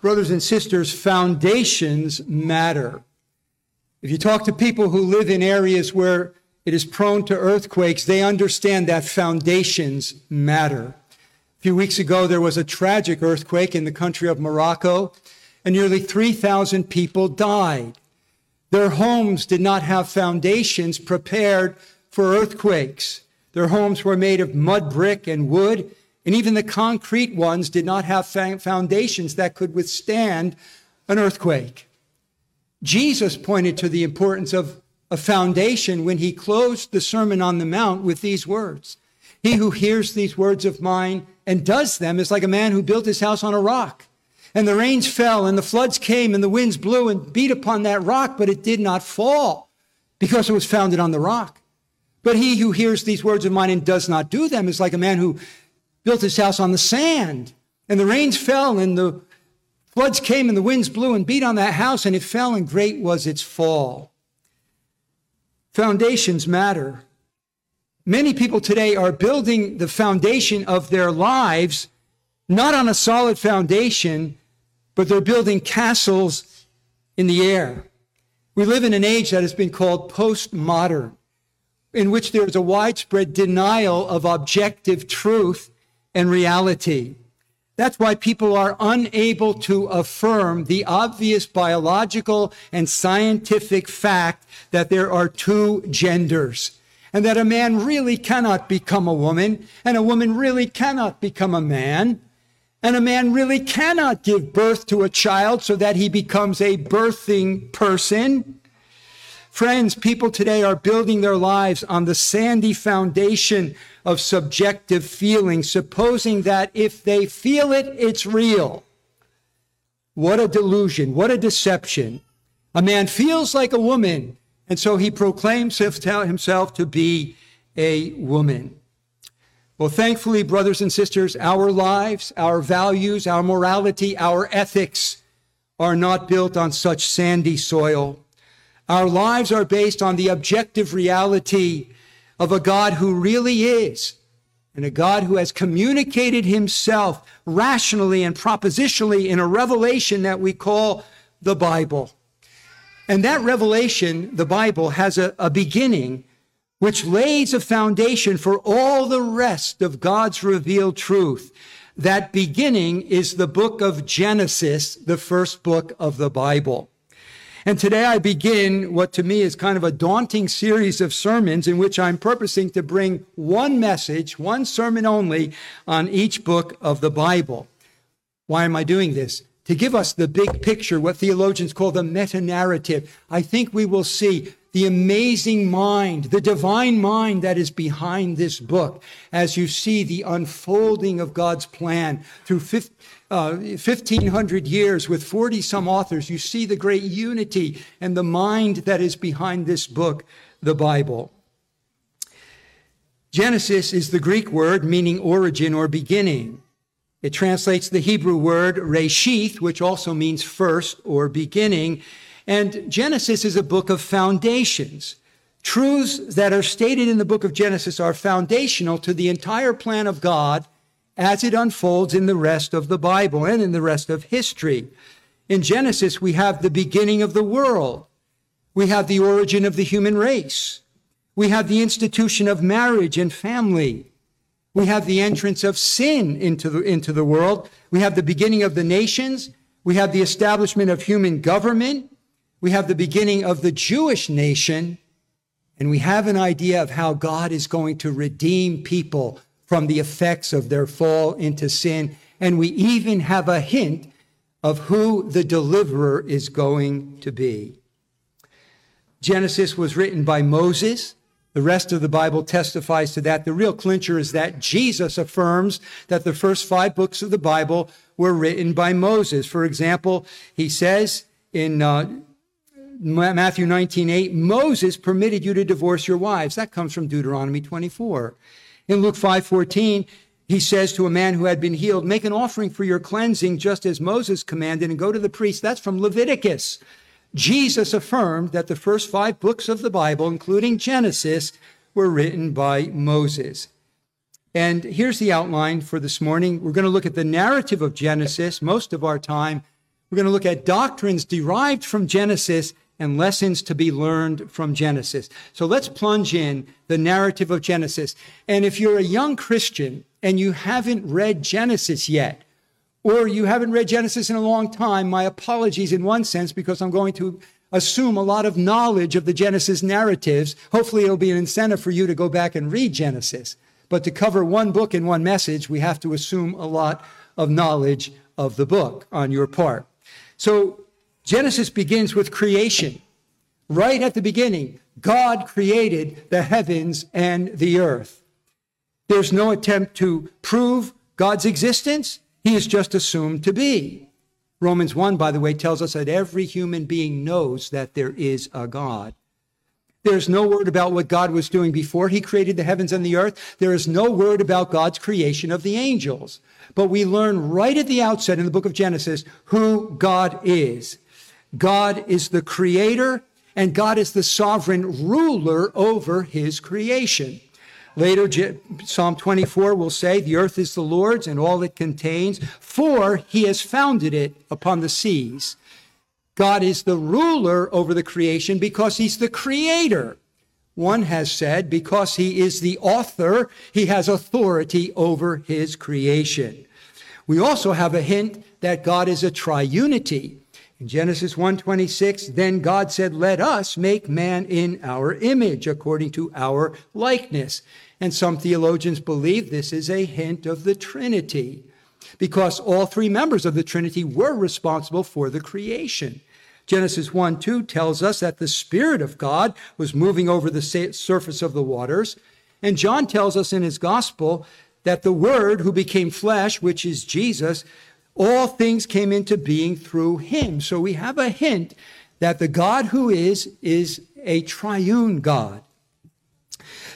Brothers and sisters, foundations matter. If you talk to people who live in areas where it is prone to earthquakes, they understand that foundations matter. A few weeks ago, there was a tragic earthquake in the country of Morocco, and nearly 3,000 people died. Their homes did not have foundations prepared for earthquakes. Their homes were made of mud, brick, and wood, and even the concrete ones did not have foundations that could withstand an earthquake. Jesus pointed to the importance of a foundation when he closed the Sermon on the Mount with these words. He who hears these words of mine and does them is like a man who built his house on a rock. And the rains fell, and the floods came, and the winds blew and beat upon that rock, but it did not fall because it was founded on the rock. But he who hears these words of mine and does not do them is like a man who built his house on the sand. And the rains fell, and the floods came, and the winds blew and beat on that house, and it fell, and great was its fall. Foundations matter. Many people today are building the foundation of their lives, not on a solid foundation, but they're building castles in the air. We live in an age that has been called postmodern, in which there is a widespread denial of objective truth and reality. That's why people are unable to affirm the obvious biological and scientific fact that there are two genders, and that a man really cannot become a woman, and a woman really cannot become a man. And a man really cannot give birth to a child so that he becomes a birthing person. Friends, people today are building their lives on the sandy foundation of subjective feeling, supposing that if they feel it, it's real. What a delusion, what a deception. A man feels like a woman, and so he proclaims himself to be a woman. Well, thankfully, brothers and sisters, our lives, our values, our morality, our ethics are not built on such sandy soil. Our lives are based on the objective reality of a God who really is, and a God who has communicated himself rationally and propositionally in a revelation that we call the Bible. And that revelation, the Bible, has a beginning which lays a foundation for all the rest of God's revealed truth. That beginning is the book of Genesis, the first book of the Bible. And today I begin what to me is kind of a daunting series of sermons in which I'm purposing to bring one message, one sermon only, on each book of the Bible. Why am I doing this? To give us the big picture, what theologians call the meta-narrative. I think we will see the amazing mind, the divine mind that is behind this book, as you see the unfolding of God's plan through 1,500 years with 40 some authors. You see the great unity and the mind that is behind this book, the Bible. Genesis is the Greek word meaning origin or beginning. It translates the Hebrew word reshith, which also means first or beginning. And Genesis is a book of foundations. Truths that are stated in the book of Genesis are foundational to the entire plan of God as it unfolds in the rest of the Bible and in the rest of history. In Genesis, we have the beginning of the world. We have the origin of the human race. We have the institution of marriage and family. We have the entrance of sin into the world. We have the beginning of the nations. We have the establishment of human government. We have the beginning of the Jewish nation, and we have an idea of how God is going to redeem people from the effects of their fall into sin. And we even have a hint of who the deliverer is going to be. Genesis was written by Moses. The rest of the Bible testifies to that. The real clincher is that Jesus affirms that the first 5 books of the Bible were written by Moses. For example, he says in Matthew 19:8, Moses permitted you to divorce your wives. That comes from Deuteronomy 24. In Luke 5:14, he says to a man who had been healed, make an offering for your cleansing just as Moses commanded and go to the priest. That's from Leviticus. Jesus affirmed that the first 5 books of the Bible, including Genesis, were written by Moses. And here's the outline for this morning. We're going to look at the narrative of Genesis most of our time, We're going to look at doctrines derived from Genesis and lessons to be learned from Genesis. So let's plunge in the narrative of Genesis. And if you're a young Christian and you haven't read Genesis yet, or you haven't read Genesis in a long time, my apologies in one sense, because I'm going to assume a lot of knowledge of the Genesis narratives. Hopefully it'll be an incentive for you to go back and read Genesis. But to cover one book in one message, we have to assume a lot of knowledge of the book on your part. So Genesis begins with creation. Right at the beginning, God created the heavens and the earth. There's no attempt to prove God's existence. He is just assumed to be. Romans 1, by the way, tells us that every human being knows that there is a God. There's no word about what God was doing before he created the heavens and the earth. There is no word about God's creation of the angels. But we learn right at the outset in the book of Genesis who God is. God is the creator, and God is the sovereign ruler over his creation. Later, Psalm 24 will say, the earth is the Lord's and all it contains, for he has founded it upon the seas. God is the ruler over the creation because he's the creator. One has said, because he is the author, he has authority over his creation. We also have a hint that God is a triunity. In Genesis 1:26, then God said, let us make man in our image, according to our likeness. And some theologians believe this is a hint of the Trinity, because all three members of the Trinity were responsible for the creation. Genesis 1:2 tells us that the Spirit of God was moving over the surface of the waters. And John tells us in his gospel that the Word who became flesh, which is Jesus, all things came into being through him. So we have a hint that the God who is a triune God.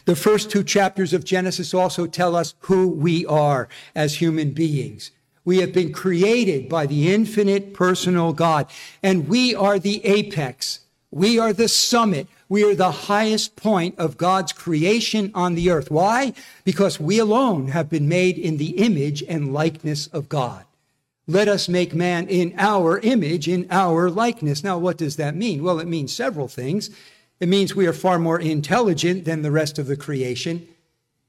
The first two chapters of Genesis also tell us who we are as human beings. We have been created by the infinite personal God, and we are the apex. We are the summit. We are the highest point of God's creation on the earth. Why? Because we alone have been made in the image and likeness of God. Let us make man in our image, in our likeness. Now, what does that mean? Well, it means several things. It means we are far more intelligent than the rest of the creation.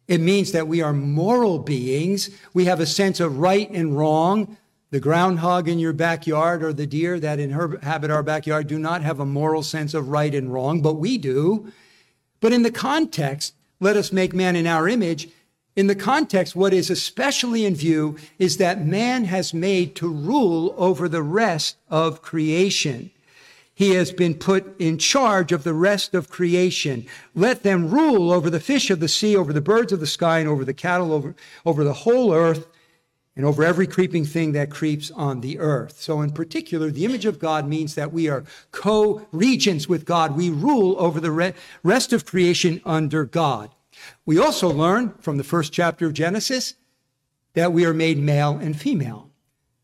It means that we are moral beings. We have a sense of right and wrong. The groundhog in your backyard or the deer that inhabit our backyard do not have a moral sense of right and wrong, but we do. But in the context, let us make man in our image. In the context, what is especially in view is that man has made to rule over the rest of creation. He has been put in charge of the rest of creation. Let them rule over the fish of the sea, over the birds of the sky, and over the cattle, over the whole earth, and over every creeping thing that creeps on the earth. So in particular, the image of God means that we are co-regents with God. We rule over the rest of creation under God. We also learn from the first chapter of Genesis that we are made male and female.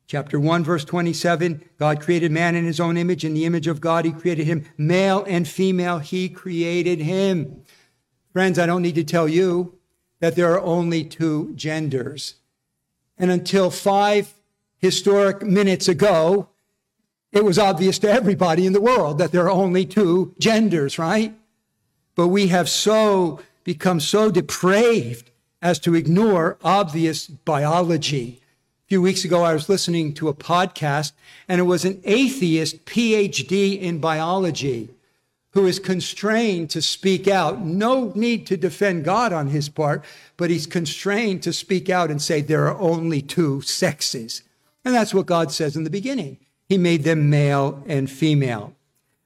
Chapter 1, verse 27, God created man in his own image. In the image of God, he created him. Male and female, he created him. Friends, I don't need to tell you that there are only two genders. And until 5 historic minutes ago, it was obvious to everybody in the world that there are only two genders, right? But we have become so depraved as to ignore obvious biology. A few weeks ago, I was listening to a podcast, and it was an atheist PhD in biology who is constrained to speak out. No need to defend God on his part, but he's constrained to speak out and say there are only two sexes. And that's what God says in the beginning. He made them male and female.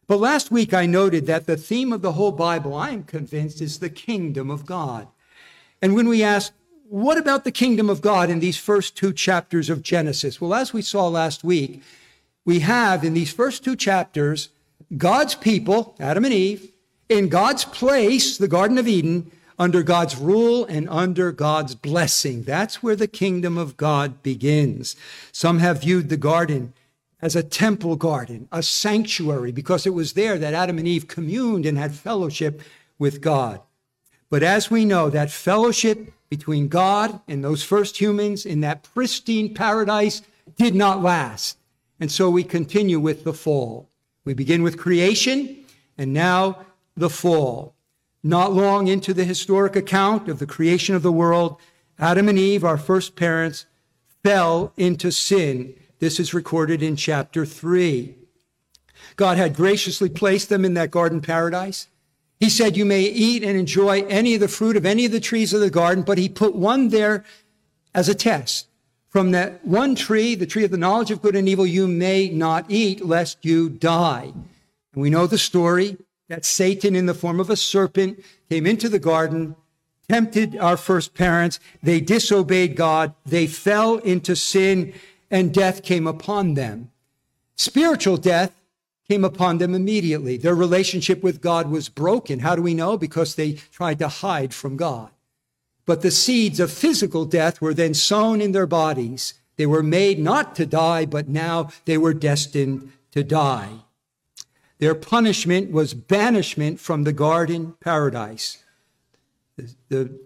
But last week I noted that the theme of the whole Bible, I am convinced, is the kingdom of God. And when we ask, what about the kingdom of God in these first two chapters of Genesis? Well, as we saw last week, we have in these first two chapters, God's people, Adam and Eve, in God's place, the Garden of Eden, under God's rule and under God's blessing. That's where the kingdom of God begins. Some have viewed the garden as a temple garden, a sanctuary, because it was there that Adam and Eve communed and had fellowship with God. But as we know, that fellowship between God and those first humans in that pristine paradise did not last. And so we continue with the fall. We begin with creation, and now the fall. Not long into the historic account of the creation of the world, Adam and Eve, our first parents, fell into sin. This is recorded in chapter 3. God had graciously placed them in that garden paradise. He said, you may eat and enjoy any of the fruit of any of the trees of the garden, but he put one there as a test. From that one tree, the tree of the knowledge of good and evil, you may not eat, lest you die. And we know the story that Satan, in the form of a serpent, came into the garden, tempted our first parents. They disobeyed God. They fell into sin, and death came upon them. Spiritual death came upon them immediately. Their relationship with God was broken. How do we know? Because they tried to hide from God. But the seeds of physical death were then sown in their bodies. They were made not to die, but now they were destined to die. Their punishment was banishment from the garden paradise. The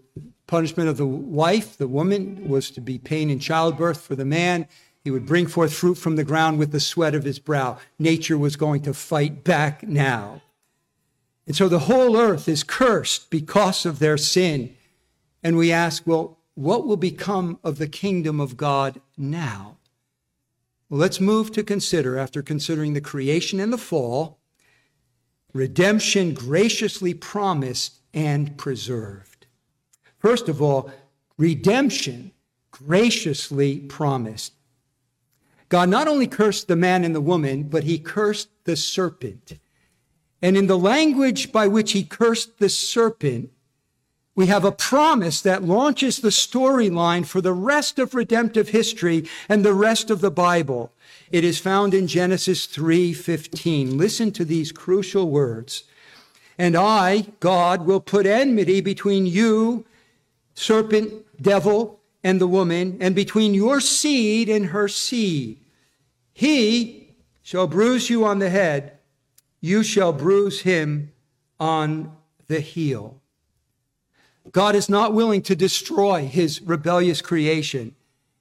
punishment of the wife, the woman, was to be pain in childbirth. For the man, he would bring forth fruit from the ground with the sweat of his brow. Nature was going to fight back now. And so the whole earth is cursed because of their sin. And we ask, well, what will become of the kingdom of God now? Well, let's move to consider, after considering the creation and the fall, redemption graciously promised and preserved. First of all, redemption graciously promised. God not only cursed the man and the woman, but he cursed the serpent. And in the language by which he cursed the serpent, we have a promise that launches the storyline for the rest of redemptive history and the rest of the Bible. It is found in Genesis 3:15. Listen to these crucial words. And I, God, will put enmity between you, serpent, devil, and the woman, and between your seed and her seed. He shall bruise you on the head. You shall bruise him on the heel. God is not willing to destroy his rebellious creation.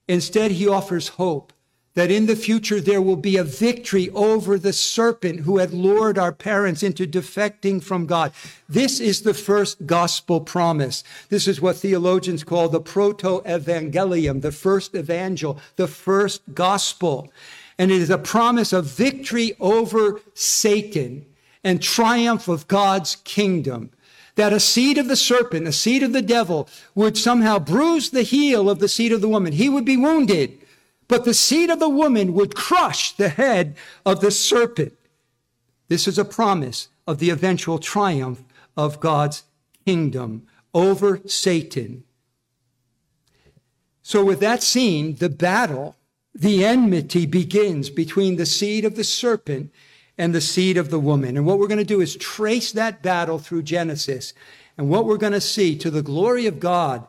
Instead, he offers hope that in the future there will be a victory over the serpent who had lured our parents into defecting from God. This is the first gospel promise. This is what theologians call the proto-evangelium, the first evangel, the first gospel. And it is a promise of victory over Satan and triumph of God's kingdom. That a seed of the serpent, a seed of the devil, would somehow bruise the heel of the seed of the woman. He would be wounded, but the seed of the woman would crush the head of the serpent. This is a promise of the eventual triumph of God's kingdom over Satan. So with that scene, the battle, the enmity begins between the seed of the serpent and the seed of the woman. And what we're going to do is trace that battle through Genesis. And what we're going to see, to the glory of God,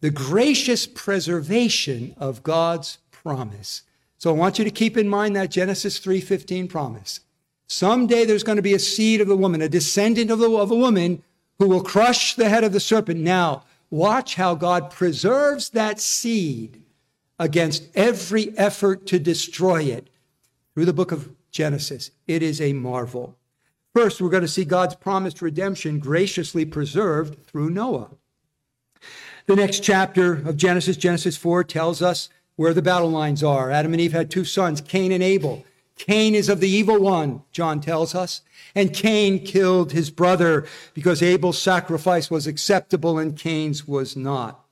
the gracious preservation of God's promise. So I want you to keep in mind that Genesis 3:15 promise. Someday there's going to be a seed of the woman, a descendant of a woman who will crush the head of the serpent. Now, watch how God preserves that seed against every effort to destroy it. Through the book of Genesis, it is a marvel. First, we're going to see God's promised redemption graciously preserved through Noah. The next chapter of Genesis, Genesis 4, tells us where the battle lines are. Adam and Eve had two sons, Cain and Abel. Cain is of the evil one, John tells us, and Cain killed his brother because Abel's sacrifice was acceptable and Cain's was not.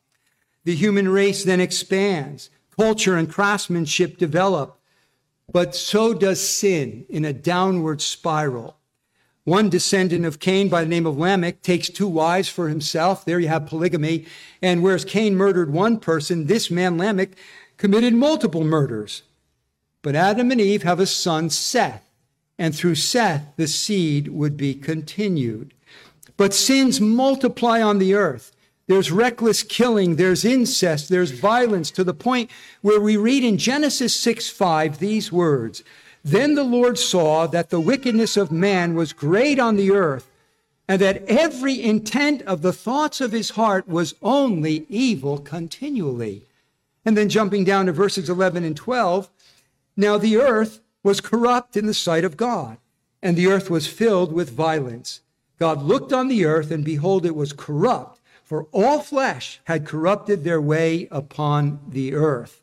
The human race then expands. Culture and craftsmanship develop. But so does sin in a downward spiral. One descendant of Cain by the name of Lamech takes two wives for himself. There you have polygamy. And whereas Cain murdered one person, this man Lamech committed multiple murders. But Adam and Eve have a son, Seth. And through Seth, the seed would be continued. But sins multiply on the earth. There's reckless killing, there's incest, there's violence, to the point where we read in Genesis 6:5 these words, Then the Lord saw that the wickedness of man was great on the earth, and that every intent of the thoughts of his heart was only evil continually. And then jumping down to verses 11 and 12, Now the earth was corrupt in the sight of God, and the earth was filled with violence. God looked on the earth, and behold, it was corrupt, for all flesh had corrupted their way upon the earth.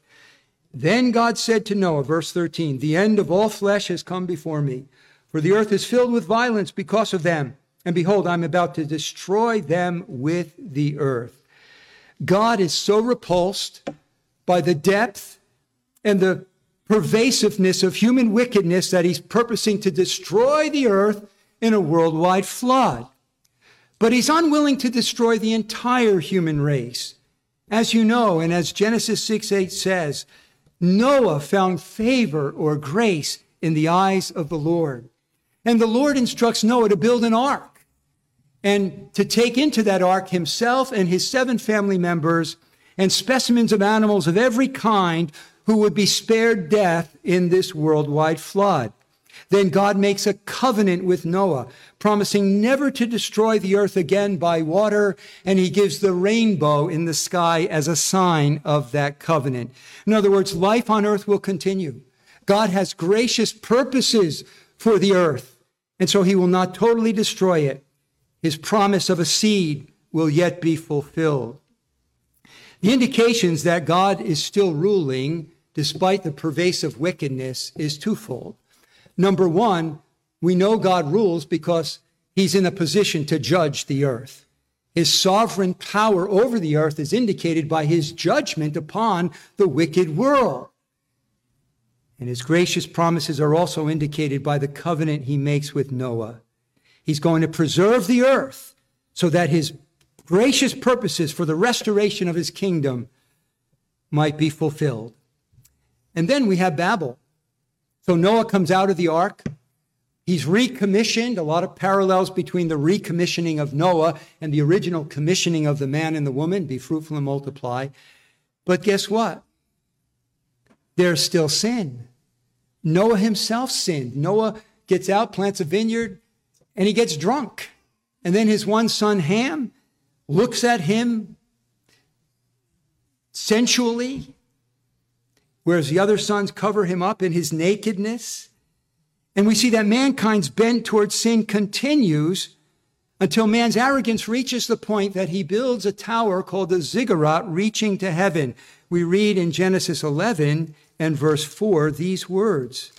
Then God said to Noah, verse 13, "The end of all flesh has come before me, for the earth is filled with violence because of them. And behold, I'm about to destroy them with the earth." God is so repulsed by the depth and the pervasiveness of human wickedness that he's purposing to destroy the earth in a worldwide flood. But he's unwilling to destroy the entire human race. As you know, and as Genesis 6:8 says, Noah found favor or grace in the eyes of the Lord. And the Lord instructs Noah to build an ark and to take into that ark himself and his 7 family members and specimens of animals of every kind who would be spared death in this worldwide flood. Then God makes a covenant with Noah, promising never to destroy the earth again by water, and he gives the rainbow in the sky as a sign of that covenant. In other words, life on earth will continue. God has gracious purposes for the earth, and so he will not totally destroy it. His promise of a seed will yet be fulfilled. The indications that God is still ruling, despite the pervasive wickedness, is twofold. Number one, we know God rules because he's in a position to judge the earth. His sovereign power over the earth is indicated by his judgment upon the wicked world. And his gracious promises are also indicated by the covenant he makes with Noah. He's going to preserve the earth so that his gracious purposes for the restoration of his kingdom might be fulfilled. And then we have Babel. So Noah comes out of the ark. He's recommissioned. A lot of parallels between the recommissioning of Noah and the original commissioning of the man and the woman, be fruitful and multiply. But guess what? There's still sin. Noah himself sinned. Noah gets out, plants a vineyard, and he gets drunk. And then his one son, Ham, looks at him sensually, whereas the other sons cover him up in his nakedness. And we see that mankind's bent towards sin continues until man's arrogance reaches the point that he builds a tower called the ziggurat, reaching to heaven. We read in Genesis 11 and verse 4 these words.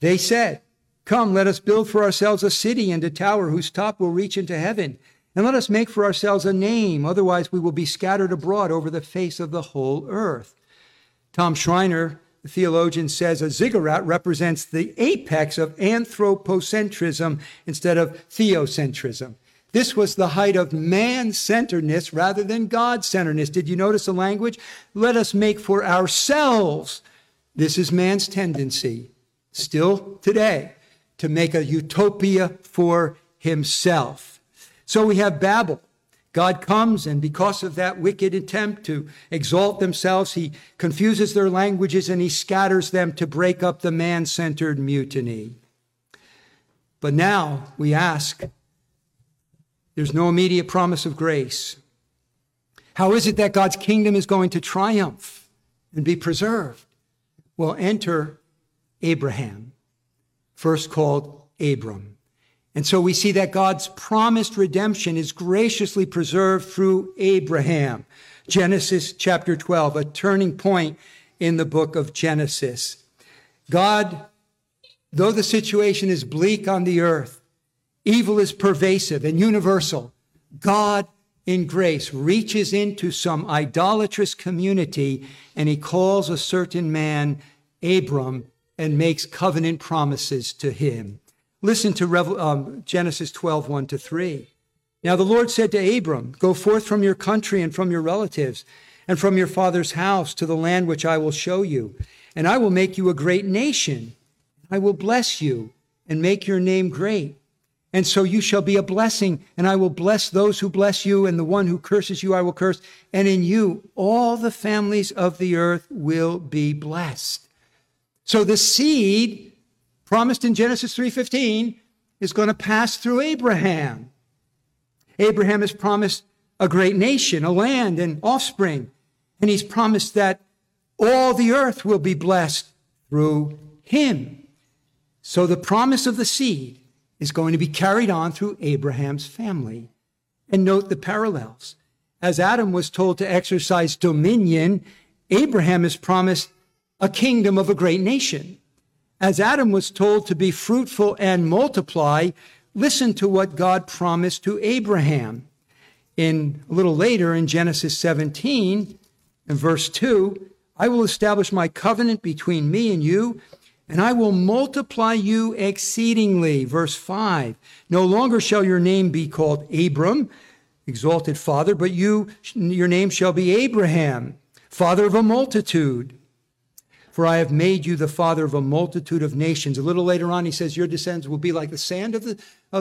They said, "Come, let us build for ourselves a city and a tower whose top will reach into heaven, and let us make for ourselves a name, otherwise we will be scattered abroad over the face of the whole earth." Tom Schreiner, the theologian, says a ziggurat represents the apex of anthropocentrism instead of theocentrism. This was the height of man-centeredness rather than God-centeredness. Did you notice the language? Let us make for ourselves. This is man's tendency, still today, to make a utopia for himself. So we have Babel. God comes, and because of that wicked attempt to exalt themselves, he confuses their languages and he scatters them to break up the man-centered mutiny. But now we ask, there's no immediate promise of grace. How is it that God's kingdom is going to triumph and be preserved? Well, enter Abraham, first called Abram. And so we see that God's promised redemption is graciously preserved through Abraham. Genesis chapter 12, a turning point in the book of Genesis. God, though the situation is bleak on the earth, evil is pervasive and universal, God in grace reaches into some idolatrous community and he calls a certain man, Abram, and makes covenant promises to him. Listen to Genesis 12, 1-3. "Now the Lord said to Abram, go forth from your country and from your relatives and from your father's house to the land which I will show you. And I will make you a great nation. I will bless you and make your name great. And so you shall be a blessing. And I will bless those who bless you. And the one who curses you, I will curse. And in you, all the families of the earth will be blessed." So the seed promised in Genesis 3:15 is going to pass through Abraham. Abraham is promised a great nation, a land, and offspring. And he's promised that All the earth will be blessed through him. So the promise of the seed is going to be carried on through Abraham's family. And note the parallels. As Adam was told to exercise dominion, Abraham is promised a kingdom of a great nation. As Adam was told to be fruitful and multiply, listen to what God promised to Abraham. A little later in Genesis 17, in verse 2, I will establish my covenant between me and you, and I will multiply you exceedingly. Verse 5, no longer shall your name be called Abram, exalted father, but your name shall be Abraham, father of a multitude. For I have made you the father of a multitude of nations. A little later on, he says, your descendants will be like the sand of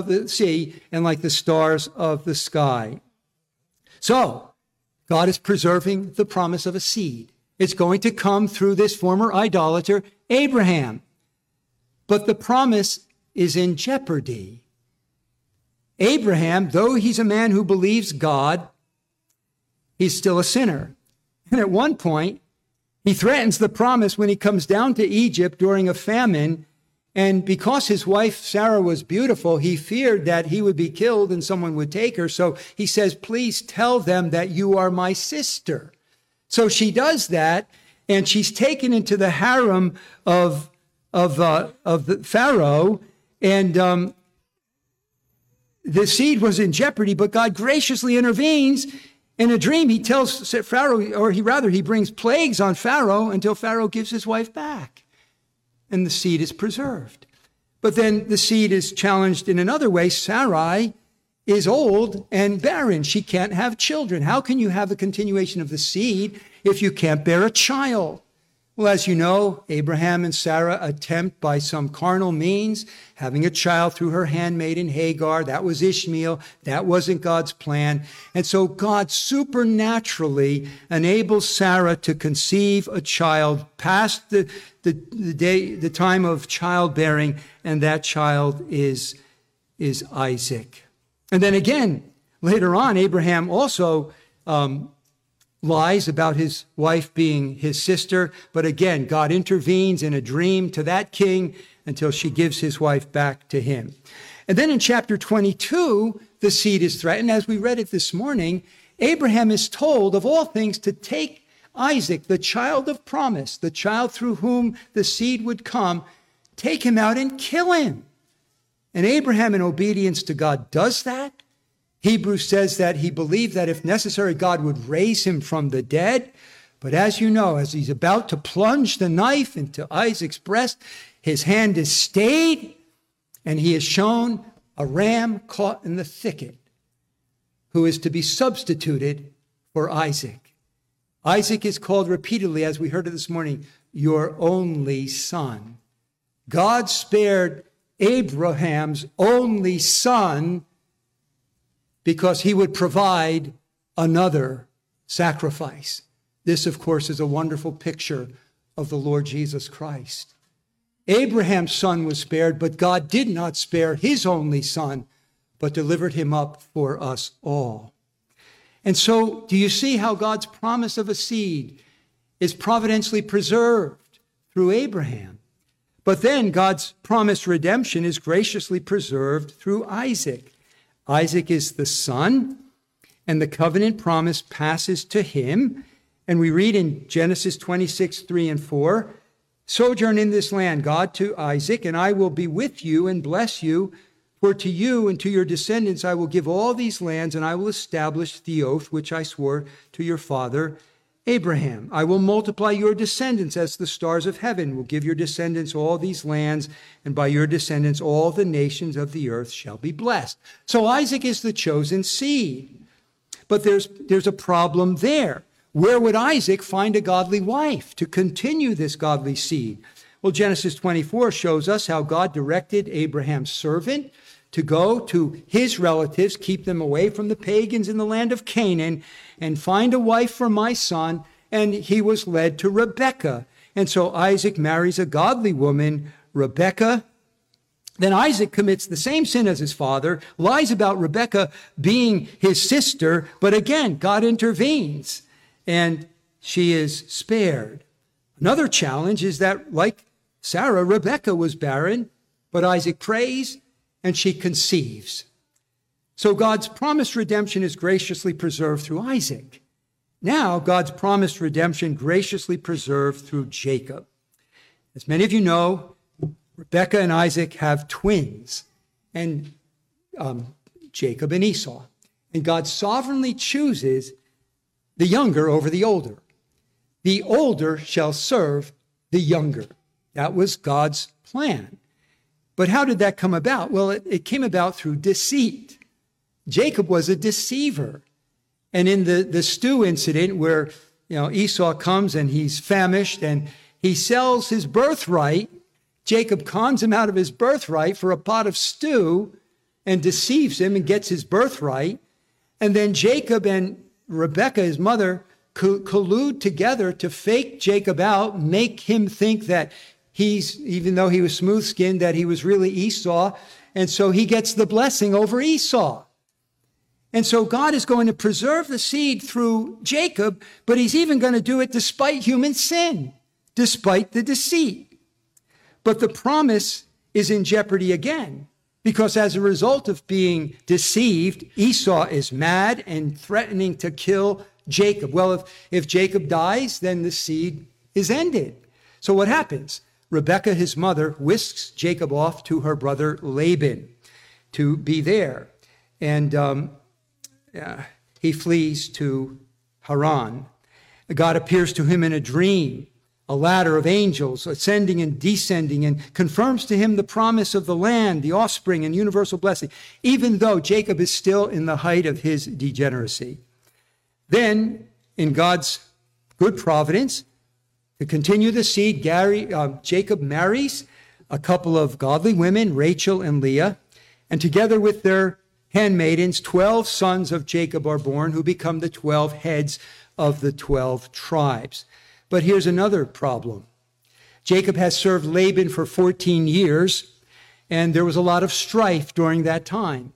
the sea and like the stars of the sky. So God is preserving the promise of a seed. It's going to come through this former idolater, Abraham. But the promise is in jeopardy. Abraham, though he's a man who believes God, he's still a sinner. And at one point, he threatens the promise when he comes down to Egypt during a famine. And because his wife, Sarah, was beautiful, he feared that he would be killed and someone would take her. So he says, please tell them that you are my sister. So she does that, and she's taken into the harem of the Pharaoh. And the seed was in jeopardy, but God graciously intervenes. In a dream, he tells Pharaoh, he brings plagues on Pharaoh until Pharaoh gives his wife back, and the seed is preserved. But then the seed is challenged in another way. Sarai is old and barren. She can't have children. How can you have a continuation of the seed if you can't bear a child? Well, as you know, Abraham and Sarah attempt by some carnal means, having a child through her handmaiden Hagar. That was Ishmael. That wasn't God's plan. And so God supernaturally enables Sarah to conceive a child past the time of childbearing, and that child is Isaac. And then again, later on, Abraham also lies about his wife being his sister. But again, God intervenes in a dream to that king until she gives his wife back to him. And then in chapter 22, the seed is threatened. As we read it this morning, Abraham is told of all things to take Isaac, the child of promise, the child through whom the seed would come, take him out and kill him. And Abraham, in obedience to God, does that. Hebrews says that he believed that if necessary, God would raise him from the dead. But as you know, as he's about to plunge the knife into Isaac's breast, his hand is stayed, and he is shown a ram caught in the thicket, who is to be substituted for Isaac. Isaac is called repeatedly, as we heard it this morning, your only son. God spared Abraham's only son because he would provide another sacrifice. This, of course, is a wonderful picture of the Lord Jesus Christ. Abraham's son was spared, but God did not spare his only son, but delivered him up for us all. And so, do you see how God's promise of a seed is providentially preserved through Abraham? But then God's promised redemption is graciously preserved through Isaac. Isaac is the son, and the covenant promise passes to him. And we read in Genesis 26, 3 and 4, sojourn in this land, God, to Isaac, and I will be with you and bless you. For to you and to your descendants I will give all these lands, and I will establish the oath which I swore to your father Abraham. I will multiply your descendants as the stars of heaven, will give your descendants all these lands, and by your descendants all the nations of the earth shall be blessed. So Isaac is the chosen seed. But there's a problem there. Where would Isaac find a godly wife to continue this godly seed? Well, Genesis 24 shows us how God directed Abraham's servant to go to his relatives, keep them away from the pagans in the land of Canaan, and find a wife for my son. And he was led to Rebekah. And so Isaac marries a godly woman, Rebekah. Then Isaac commits the same sin as his father, lies about Rebekah being his sister. But again, God intervenes, and she is spared. Another challenge is that, like Sarah, Rebekah was barren, but Isaac prays and she conceives. So God's promised redemption is graciously preserved through Isaac. Now, God's promised redemption graciously preserved through Jacob. As many of you know, Rebekah and Isaac have twins, and Jacob and Esau. And God sovereignly chooses the younger over the older. The older shall serve the younger. That was God's plan. But how did that come about? Well, it came about through deceit. Jacob was a deceiver. And in the stew incident where, Esau comes and he's famished and he sells his birthright, Jacob cons him out of his birthright for a pot of stew and deceives him and gets his birthright. And then Jacob and Rebekah, his mother, collude together to fake Jacob out, make him think that even though he was smooth-skinned, that he was really Esau. And so he gets the blessing over Esau. And so God is going to preserve the seed through Jacob, but he's even going to do it despite human sin, despite the deceit. But the promise is in jeopardy again, because as a result of being deceived, Esau is mad and threatening to kill Jacob. Well, if Jacob dies, then the seed is ended. So what happens? Rebekah, his mother, whisks Jacob off to her brother Laban to be there. And he flees to Haran. God appears to him in a dream, a ladder of angels ascending and descending, and confirms to him the promise of the land, the offspring, and universal blessing, even though Jacob is still in the height of his degeneracy. Then, in God's good providence, to continue the seed, Jacob marries a couple of godly women, Rachel and Leah, and together with their handmaidens, 12 sons of Jacob are born, who become the 12 heads of the 12 tribes. But here's another problem. Jacob has served Laban for 14 years, and there was a lot of strife during that time.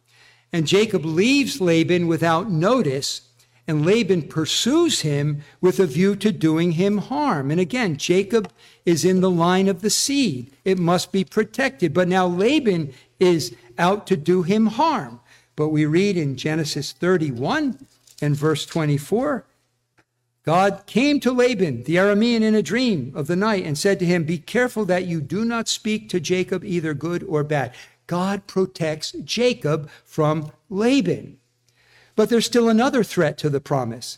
And Jacob leaves Laban without notice, and Laban pursues him with a view to doing him harm. And again, Jacob is in the line of the seed. It must be protected. But now Laban is out to do him harm. But we read in Genesis 31 and verse 24, God came to Laban, the Aramean, in a dream of the night and said to him, "Be careful that you do not speak to Jacob either good or bad." God protects Jacob from Laban. But there's still another threat to the promise.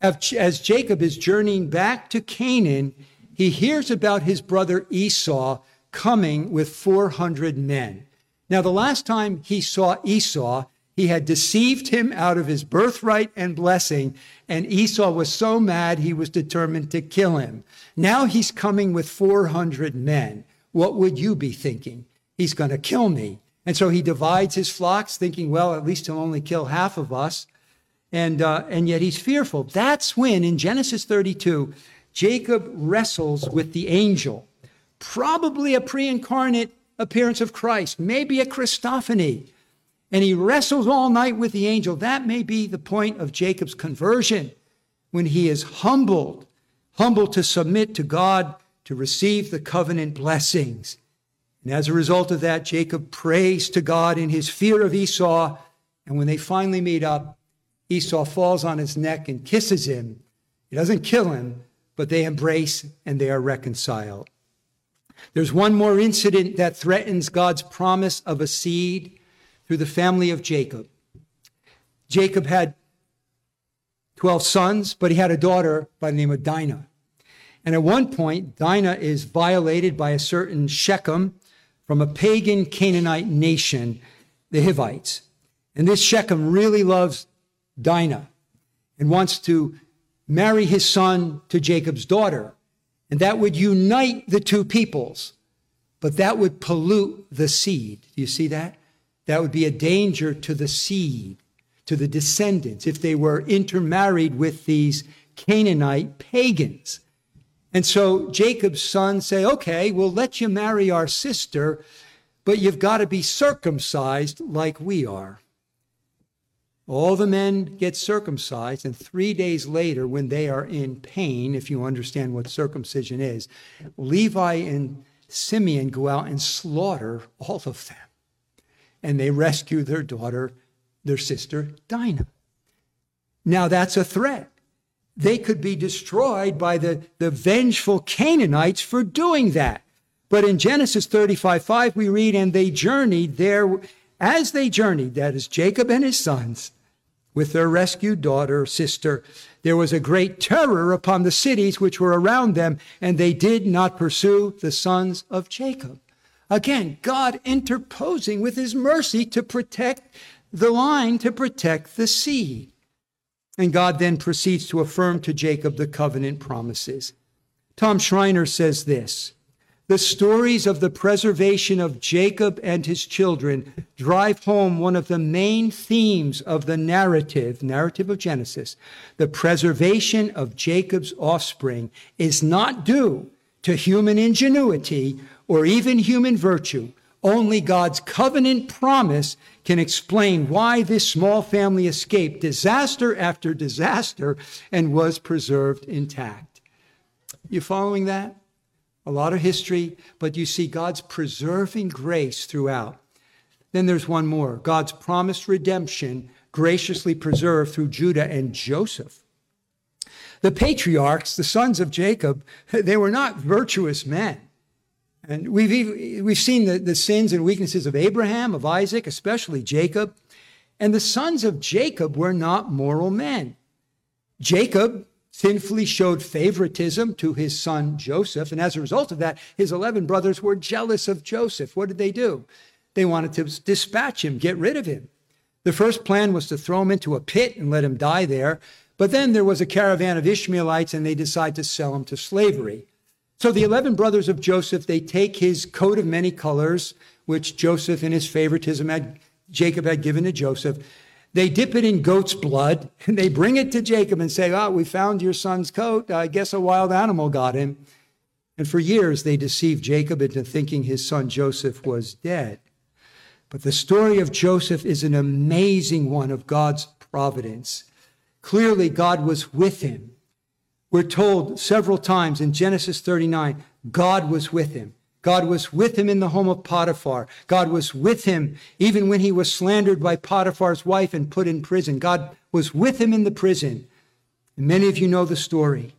As Jacob is journeying back to Canaan, he hears about his brother Esau coming with 400 men. Now, the last time he saw Esau, he had deceived him out of his birthright and blessing, and Esau was so mad he was determined to kill him. Now he's coming with 400 men. What would you be thinking? He's going to kill me. And so he divides his flocks, thinking, well, at least he'll only kill half of us. And yet he's fearful. That's when, in Genesis 32, Jacob wrestles with the angel, probably a pre-incarnate appearance of Christ, maybe a Christophany. And he wrestles all night with the angel. That may be the point of Jacob's conversion, when he is humbled to submit to God, to receive the covenant blessings. And as a result of that, Jacob prays to God in his fear of Esau. And when they finally meet up, Esau falls on his neck and kisses him. He doesn't kill him, but they embrace and they are reconciled. There's one more incident that threatens God's promise of a seed through the family of Jacob. Jacob had 12 sons, but he had a daughter by the name of Dinah. And at one point, Dinah is violated by a certain Shechem from a pagan Canaanite nation, the Hivites. And this Shechem really loves Dinah and wants to marry his son to Jacob's daughter. And that would unite the two peoples, but that would pollute the seed. Do you see that? That would be a danger to the seed, to the descendants, if they were intermarried with these Canaanite pagans. And so Jacob's sons say, okay, we'll let you marry our sister, but you've got to be circumcised like we are. All the men get circumcised, and 3 days later, when they are in pain, if you understand what circumcision is, Levi and Simeon go out and slaughter all of them. And they rescue their daughter, their sister, Dinah. Now, that's a threat. They could be destroyed by the vengeful Canaanites for doing that. But in Genesis 35:5, we read, and they journeyed there. As they journeyed, that is Jacob and his sons, with their rescued daughter, sister, there was a great terror upon the cities which were around them, and they did not pursue the sons of Jacob. Again, God interposing with his mercy to protect the line, to protect the seed. And God then proceeds to affirm to Jacob the covenant promises. Tom Schreiner says this: the stories of the preservation of Jacob and his children drive home one of the main themes of the narrative of Genesis. The preservation of Jacob's offspring is not due to human ingenuity or even human virtue. Only God's covenant promise can explain why this small family escaped disaster after disaster and was preserved intact. You following that? A lot of history, but you see God's preserving grace throughout. Then there's one more. God's promised redemption graciously preserved through Judah and Joseph. The patriarchs, the sons of Jacob, they were not virtuous men. And we've seen the sins and weaknesses of Abraham, of Isaac, especially Jacob. And the sons of Jacob were not moral men. Jacob sinfully showed favoritism to his son Joseph, and as a result of that, his 11 brothers were jealous of Joseph. What did they do? They wanted to dispatch him, get rid of him. The first plan was to throw him into a pit and let him die there, but then there was a caravan of Ishmaelites, and they decide to sell him to slavery. So the 11 brothers of Joseph, they take his coat of many colors, which Joseph in his favoritism Jacob had given to Joseph. They dip it in goat's blood, and they bring it to Jacob and say, we found your son's coat. I guess a wild animal got him. And for years, they deceived Jacob into thinking his son Joseph was dead. But the story of Joseph is an amazing one of God's providence. Clearly, God was with him. We're told several times in Genesis 39, God was with him. God was with him in the home of Potiphar. God was with him even when he was slandered by Potiphar's wife and put in prison. God was with him in the prison. And many of you know the story.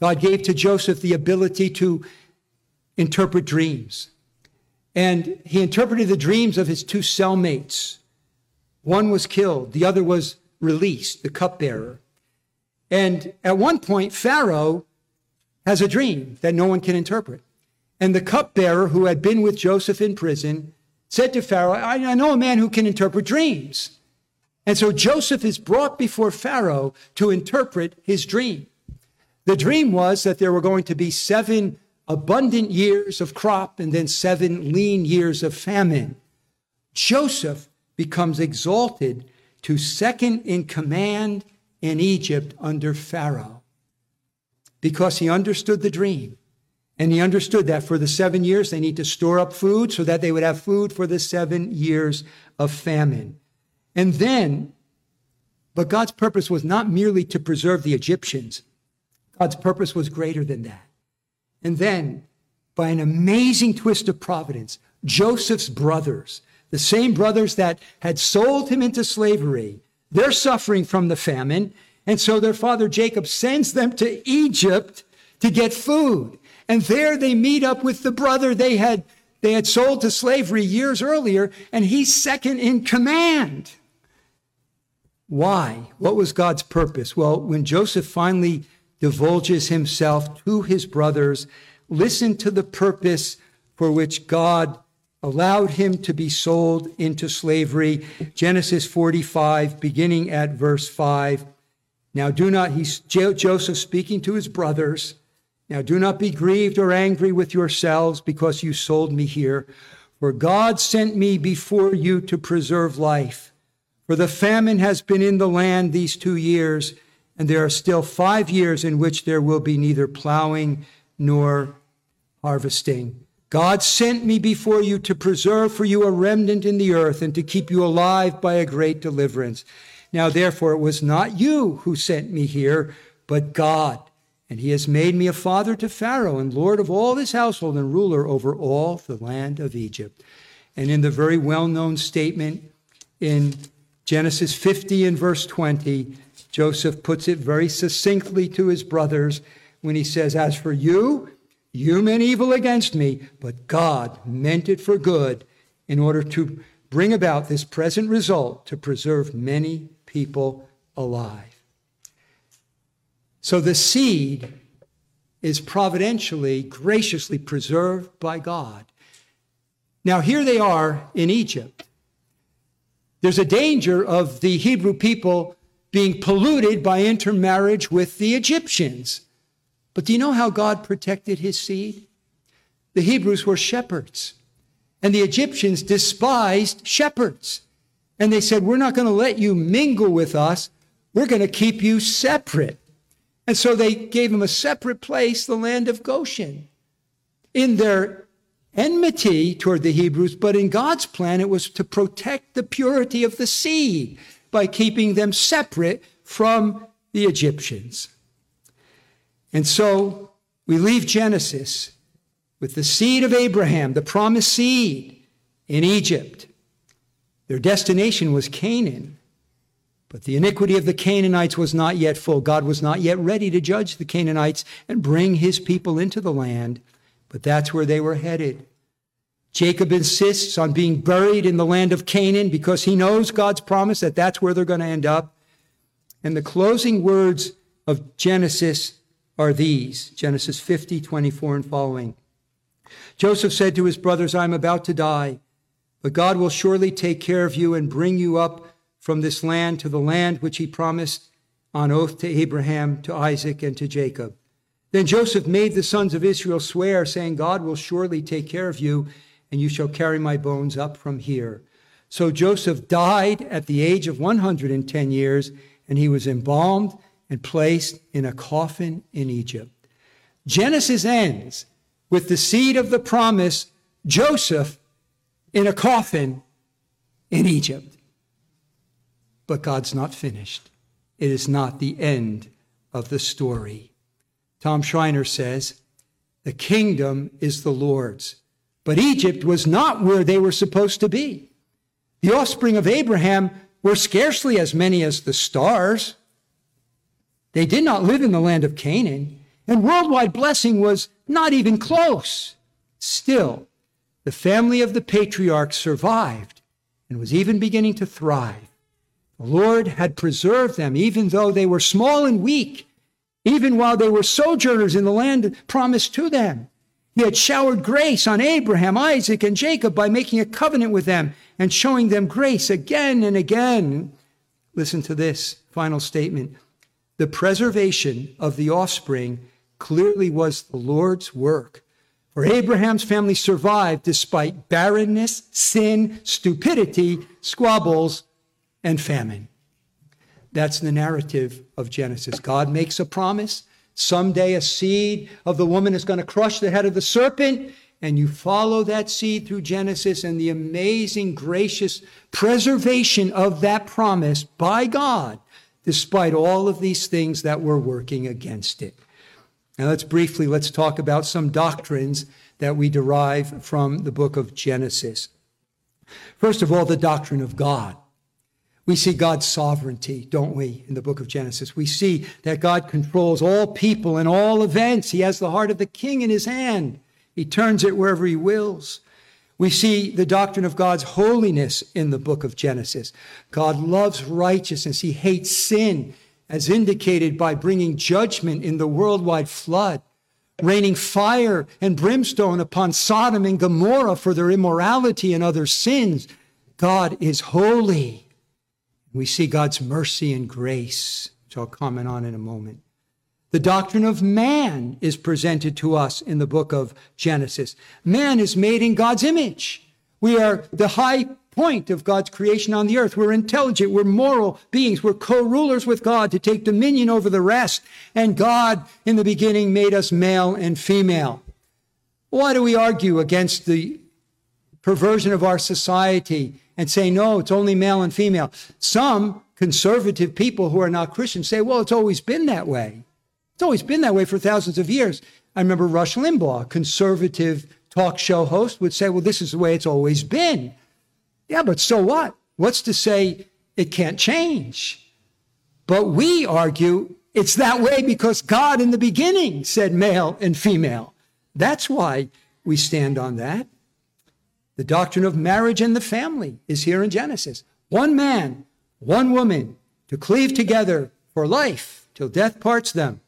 God gave to Joseph the ability to interpret dreams. And he interpreted the dreams of his two cellmates. One was killed. The other was released, the cupbearer. And at one point, Pharaoh has a dream that no one can interpret. And the cupbearer, who had been with Joseph in prison, said to Pharaoh, I know a man who can interpret dreams. And so Joseph is brought before Pharaoh to interpret his dream. The dream was that there were going to be 7 abundant years of crop and then 7 lean years of famine. Joseph becomes exalted to second in command in Egypt under Pharaoh because he understood the dream. And he understood that for the 7 years, they need to store up food so that they would have food for the 7 years of famine. And then, but God's purpose was not merely to preserve the Egyptians. God's purpose was greater than that. And then, by an amazing twist of providence, Joseph's brothers, the same brothers that had sold him into slavery, they're suffering from the famine. And so their father Jacob sends them to Egypt to get food. And there they meet up with the brother they had sold to slavery years earlier, and he's second in command. Why? What was God's purpose? Well, when Joseph finally divulges himself to his brothers, listen to the purpose for which God allowed him to be sold into slavery. Genesis 45, beginning at verse 5. Now he's Joseph speaking to his brothers. Now do not be grieved or angry with yourselves because you sold me here. For God sent me before you to preserve life. For the famine has been in the land these 2 years, and there are still 5 years in which there will be neither plowing nor harvesting. God sent me before you to preserve for you a remnant in the earth and to keep you alive by a great deliverance. Now, therefore, it was not you who sent me here, but God. And he has made me a father to Pharaoh and lord of all his household and ruler over all the land of Egypt. And in the very well-known statement in Genesis 50 and verse 20, Joseph puts it very succinctly to his brothers when he says, as for you, you meant evil against me, but God meant it for good in order to bring about this present result to preserve many people alive. So the seed is providentially, graciously preserved by God. Now, here they are in Egypt. There's a danger of the Hebrew people being polluted by intermarriage with the Egyptians. But do you know how God protected his seed? The Hebrews were shepherds, and the Egyptians despised shepherds. And they said, we're not going to let you mingle with us. We're going to keep you separate. And so they gave him a separate place, the land of Goshen, in their enmity toward the Hebrews. But in God's plan, it was to protect the purity of the seed by keeping them separate from the Egyptians. And so we leave Genesis with the seed of Abraham, the promised seed, in Egypt. Their destination was Canaan. But the iniquity of the Canaanites was not yet full. God was not yet ready to judge the Canaanites and bring his people into the land, but that's where they were headed. Jacob insists on being buried in the land of Canaan because he knows God's promise that that's where they're going to end up. And the closing words of Genesis are these, Genesis 50, 24 and following. Joseph said to his brothers, I'm about to die, but God will surely take care of you and bring you up from this land to the land which he promised on oath to Abraham, to Isaac, and to Jacob. Then Joseph made the sons of Israel swear, saying, God will surely take care of you, and you shall carry my bones up from here. So Joseph died at the age of 110 years, and he was embalmed and placed in a coffin in Egypt. Genesis ends with the seed of the promise, Joseph in a coffin in Egypt. But God's not finished. It is not the end of the story. Tom Schreiner says, the kingdom is the Lord's, but Egypt was not where they were supposed to be. The offspring of Abraham were scarcely as many as the stars. They did not live in the land of Canaan, and worldwide blessing was not even close. Still, the family of the patriarchs survived and was even beginning to thrive. The Lord had preserved them, even though they were small and weak, even while they were sojourners in the land promised to them. He had showered grace on Abraham, Isaac, and Jacob by making a covenant with them and showing them grace again and again. Listen to this final statement. The preservation of the offspring clearly was the Lord's work, for Abraham's family survived despite barrenness, sin, stupidity, squabbles, and famine. That's the narrative of Genesis. God makes a promise. Someday a seed of the woman is going to crush the head of the serpent, and you follow that seed through Genesis and the amazing, gracious preservation of that promise by God, despite all of these things that were working against it. Now let's talk about some doctrines that we derive from the book of Genesis. First of all, the doctrine of God. We see God's sovereignty, don't we, in the book of Genesis? We see that God controls all people and all events. He has the heart of the king in his hand. He turns it wherever he wills. We see the doctrine of God's holiness in the book of Genesis. God loves righteousness. He hates sin, as indicated by bringing judgment in the worldwide flood, raining fire and brimstone upon Sodom and Gomorrah for their immorality and other sins. God is holy. We see God's mercy and grace, which I'll comment on in a moment. The doctrine of man is presented to us in the book of Genesis. Man is made in God's image. We are the high point of God's creation on the earth. We're intelligent. We're moral beings. We're co-rulers with God to take dominion over the rest. And God, in the beginning, made us male and female. Why do we argue against the perversion of our society and say, no, it's only male and female? Some conservative people who are not Christians say, well, it's always been that way. It's always been that way for thousands of years. I remember Rush Limbaugh, a conservative talk show host, would say, well, this is the way it's always been. Yeah, but so what? What's to say it can't change? But we argue it's that way because God in the beginning said male and female. That's why we stand on that. The doctrine of marriage and the family is here in Genesis. One man, one woman, to cleave together for life till death parts them,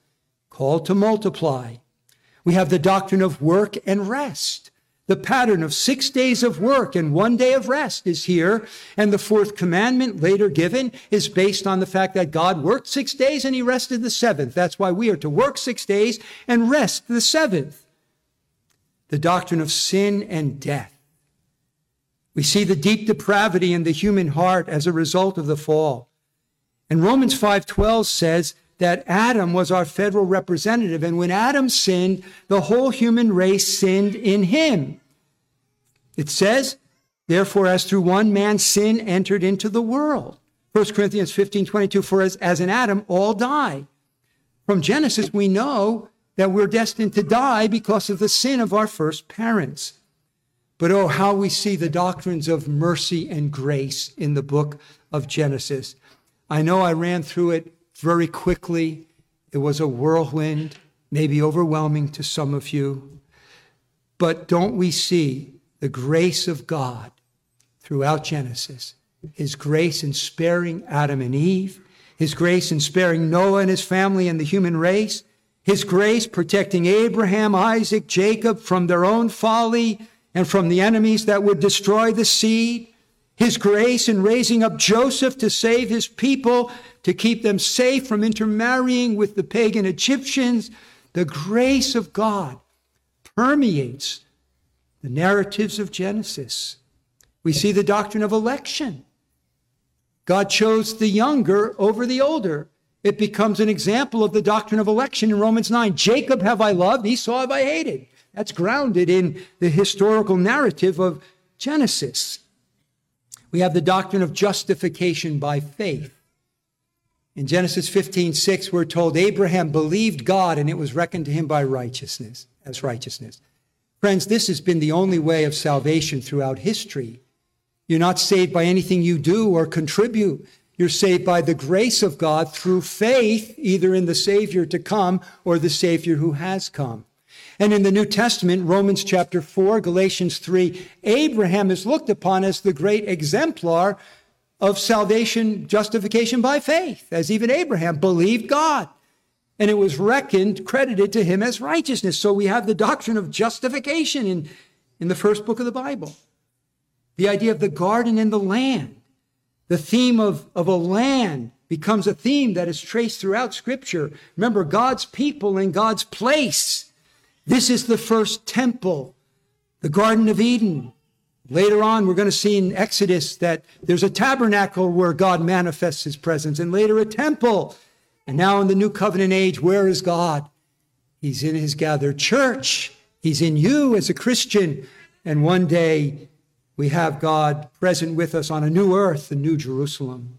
called to multiply. We have the doctrine of work and rest. The pattern of 6 days of work and 1 day of rest is here. And the fourth commandment later given is based on the fact that God worked 6 days and he rested the seventh. That's why we are to work 6 days and rest the seventh. The doctrine of sin and death. We see the deep depravity in the human heart as a result of the fall. And Romans 5:12 says that Adam was our federal representative. And when Adam sinned, the whole human race sinned in him. It says, therefore, as through one man, sin entered into the world. 1 Corinthians 15:22, for as in Adam, all die. From Genesis, we know that we're destined to die because of the sin of our first parents. But oh, how we see the doctrines of mercy and grace in the book of Genesis. I know I ran through it very quickly. It was a whirlwind, maybe overwhelming to some of you. But don't we see the grace of God throughout Genesis? His grace in sparing Adam and Eve, his grace in sparing Noah and his family and the human race, his grace protecting Abraham, Isaac, Jacob from their own folly and from the enemies that would destroy the seed. His grace in raising up Joseph to save his people, to keep them safe from intermarrying with the pagan Egyptians. The grace of God permeates the narratives of Genesis. We see the doctrine of election. God chose the younger over the older. It becomes an example of the doctrine of election in Romans 9. Jacob have I loved, Esau have I hated. That's grounded in the historical narrative of Genesis. We have the doctrine of justification by faith. In Genesis 15:6, we're told Abraham believed God and it was reckoned to him by righteousness, as righteousness. Friends, this has been the only way of salvation throughout history. You're not saved by anything you do or contribute. You're saved by the grace of God through faith, either in the Savior to come or the Savior who has come. And in the New Testament, Romans chapter 4, Galatians 3, Abraham is looked upon as the great exemplar of salvation, justification by faith, as even Abraham believed God. And it was reckoned, credited to him as righteousness. So we have the doctrine of justification in the first book of the Bible. The idea of the garden and the land. The theme of a land becomes a theme that is traced throughout Scripture. Remember, God's people and God's place. This is the first temple, the Garden of Eden. Later on, we're going to see in Exodus that there's a tabernacle where God manifests his presence, and later a temple. And now in the New Covenant age, where is God? He's in his gathered church. He's in you as a Christian. And one day, we have God present with us on a new earth, the new Jerusalem.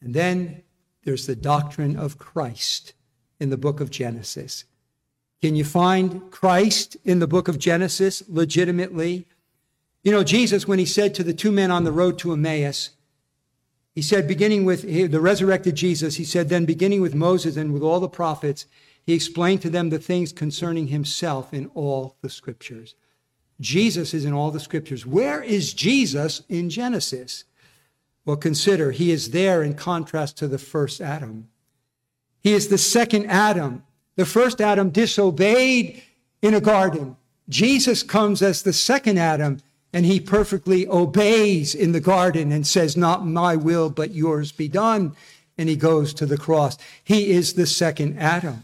And then there's the doctrine of Christ in the book of Genesis. Can you find Christ in the book of Genesis legitimately? You know, Jesus, when he said to the two men on the road to Emmaus, he said, beginning with the resurrected Jesus, he said, then beginning with Moses and with all the prophets, he explained to them the things concerning himself in all the scriptures. Jesus is in all the scriptures. Where is Jesus in Genesis? Well, consider, he is there in contrast to the first Adam. He is the second Adam. The first Adam disobeyed in a garden. Jesus comes as the second Adam, and he perfectly obeys in the garden and says, not my will, but yours be done. And he goes to the cross. He is the second Adam.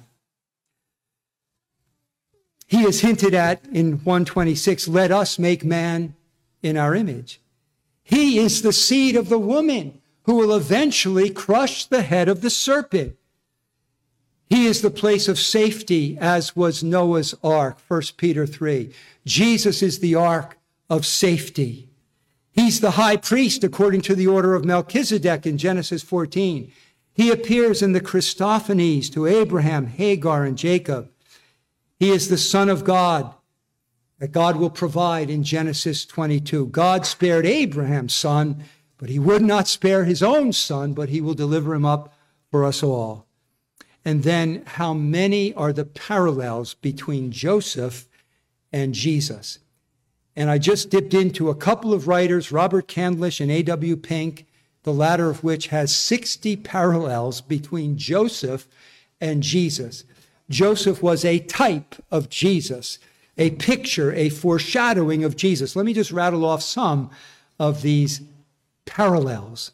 He is hinted at in 1:26, let us make man in our image. He is the seed of the woman who will eventually crush the head of the serpent. He is the place of safety, as was Noah's ark, 1 Peter 3. Jesus is the ark of safety. He's the high priest according to the order of Melchizedek in Genesis 14. He appears in the Christophanies to Abraham, Hagar, and Jacob. He is the Son of God that God will provide in Genesis 22. God spared Abraham's son, but he would not spare his own son, but he will deliver him up for us all. And then how many are the parallels between Joseph and Jesus? And I just dipped into a couple of writers, Robert Candlish and A.W. Pink, the latter of which has 60 parallels between Joseph and Jesus. Joseph was a type of Jesus, a picture, a foreshadowing of Jesus. Let me just rattle off some of these parallels.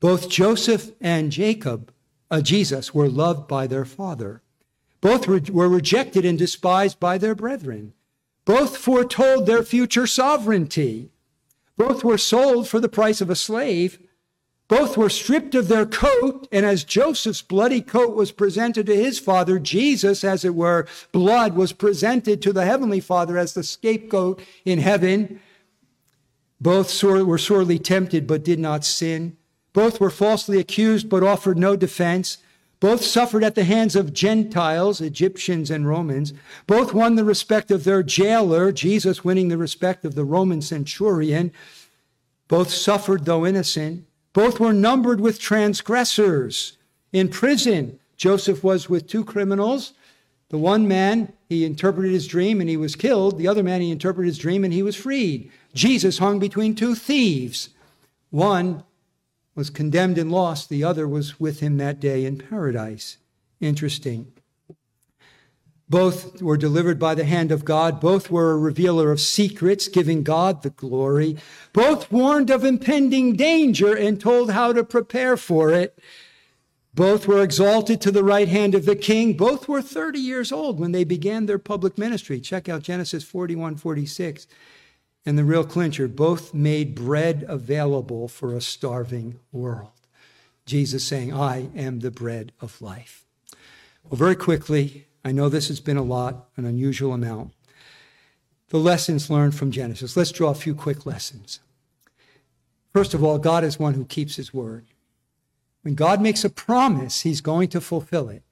Both Joseph and Jesus were loved by their father. Both were rejected and despised by their brethren. Both foretold their future sovereignty. Both were sold for the price of a slave. Both were stripped of their coat, and as Joseph's bloody coat was presented to his father, Jesus, as it were, blood was presented to the heavenly Father as the scapegoat in heaven. Both were sorely tempted but did not sin. Both were falsely accused but offered no defense. Both suffered at the hands of Gentiles, Egyptians and Romans. Both won the respect of their jailer, Jesus winning the respect of the Roman centurion. Both suffered, though innocent. Both were numbered with transgressors. In prison, Joseph was with two criminals. The one man, he interpreted his dream and he was killed. The other man, he interpreted his dream and he was freed. Jesus hung between two thieves. One was condemned and lost. The other was with him that day in paradise. Interesting. Both were delivered by the hand of God. Both were a revealer of secrets, giving God the glory. Both warned of impending danger and told how to prepare for it. Both were exalted to the right hand of the king. Both were 30 years old when they began their public ministry. Check out Genesis 41:46. And the real clincher, both made bread available for a starving world. Jesus saying, I am the bread of life. Well, very quickly, I know this has been a lot, an unusual amount. The lessons learned from Genesis. Let's draw a few quick lessons. First of all, God is one who keeps his word. When God makes a promise, he's going to fulfill it.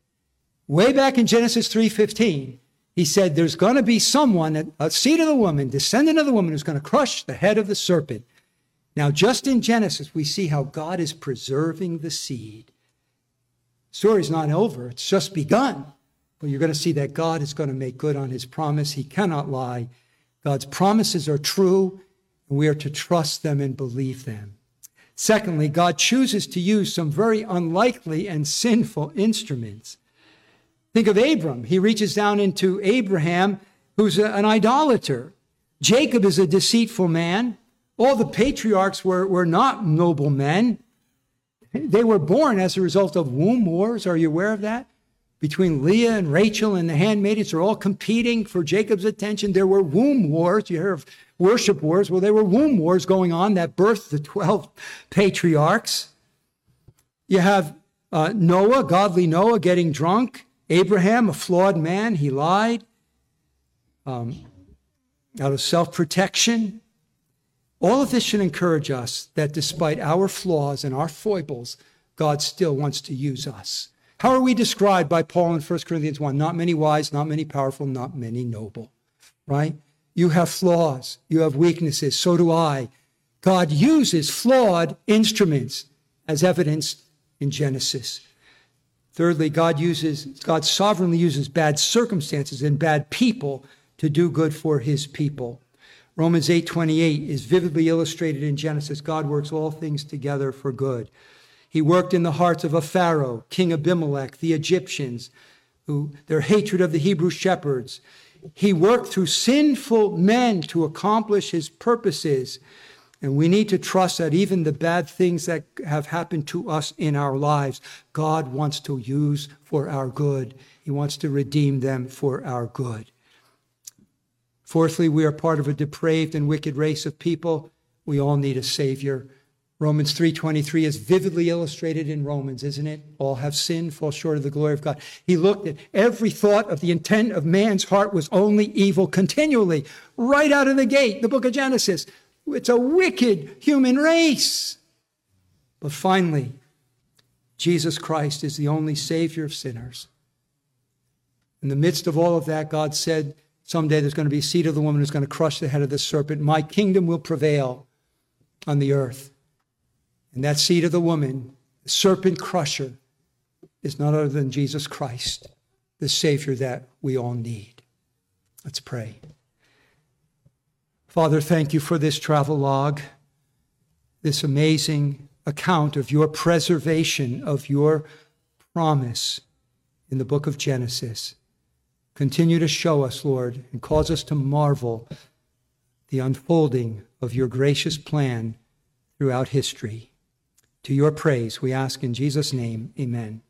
Way back in Genesis 3:15, he said, there's going to be someone, a seed of the woman, descendant of the woman, who's going to crush the head of the serpent. Now, just in Genesis, we see how God is preserving the seed. The story's not over. It's just begun. But you're going to see that God is going to make good on his promise. He cannot lie. God's promises are true, and we are to trust them and believe them. Secondly, God chooses to use some very unlikely and sinful instruments. Think of Abram. He reaches down into Abraham, who's an idolater. Jacob is a deceitful man. All the patriarchs were not noble men. They were born as a result of womb wars. Are you aware of that? Between Leah and Rachel and the handmaidens are all competing for Jacob's attention. There were womb wars. You hear of worship wars. Well, there were womb wars going on that birthed the 12 patriarchs. You have Noah, godly Noah, getting drunk. Abraham, a flawed man, he lied out of self-protection. All of this should encourage us that despite our flaws and our foibles, God still wants to use us. How are we described by Paul in 1 Corinthians 1? Not many wise, not many powerful, not many noble, right? You have flaws, you have weaknesses, so do I. God uses flawed instruments as evidenced in Genesis. Thirdly, God sovereignly uses bad circumstances and bad people to do good for his people. Romans 8:28 is vividly illustrated in Genesis. God works all things together for good. He worked in the hearts of a Pharaoh, King Abimelech, the Egyptians, their hatred of the Hebrew shepherds. He worked through sinful men to accomplish his purposes. And we need to trust that even the bad things that have happened to us in our lives, God wants to use for our good. He wants to redeem them for our good. Fourthly, we are part of a depraved and wicked race of people. We all need a Savior. Romans 3:23 is vividly illustrated in Romans, isn't it? All have sinned, fall short of the glory of God. He looked at every thought of the intent of man's heart was only evil continually. Right out of the gate, the book of Genesis. It's a wicked human race. But finally, Jesus Christ is the only Savior of sinners. In the midst of all of that, God said, someday there's going to be a seed of the woman who's going to crush the head of the serpent. My kingdom will prevail on the earth. And that seed of the woman, the serpent crusher, is none other than Jesus Christ, the Savior that we all need. Let's pray. Father, thank you for this travelogue, this amazing account of your preservation of your promise in the book of Genesis. Continue to show us, Lord, and cause us to marvel the unfolding of your gracious plan throughout history. To your praise, we ask in Jesus' name, amen.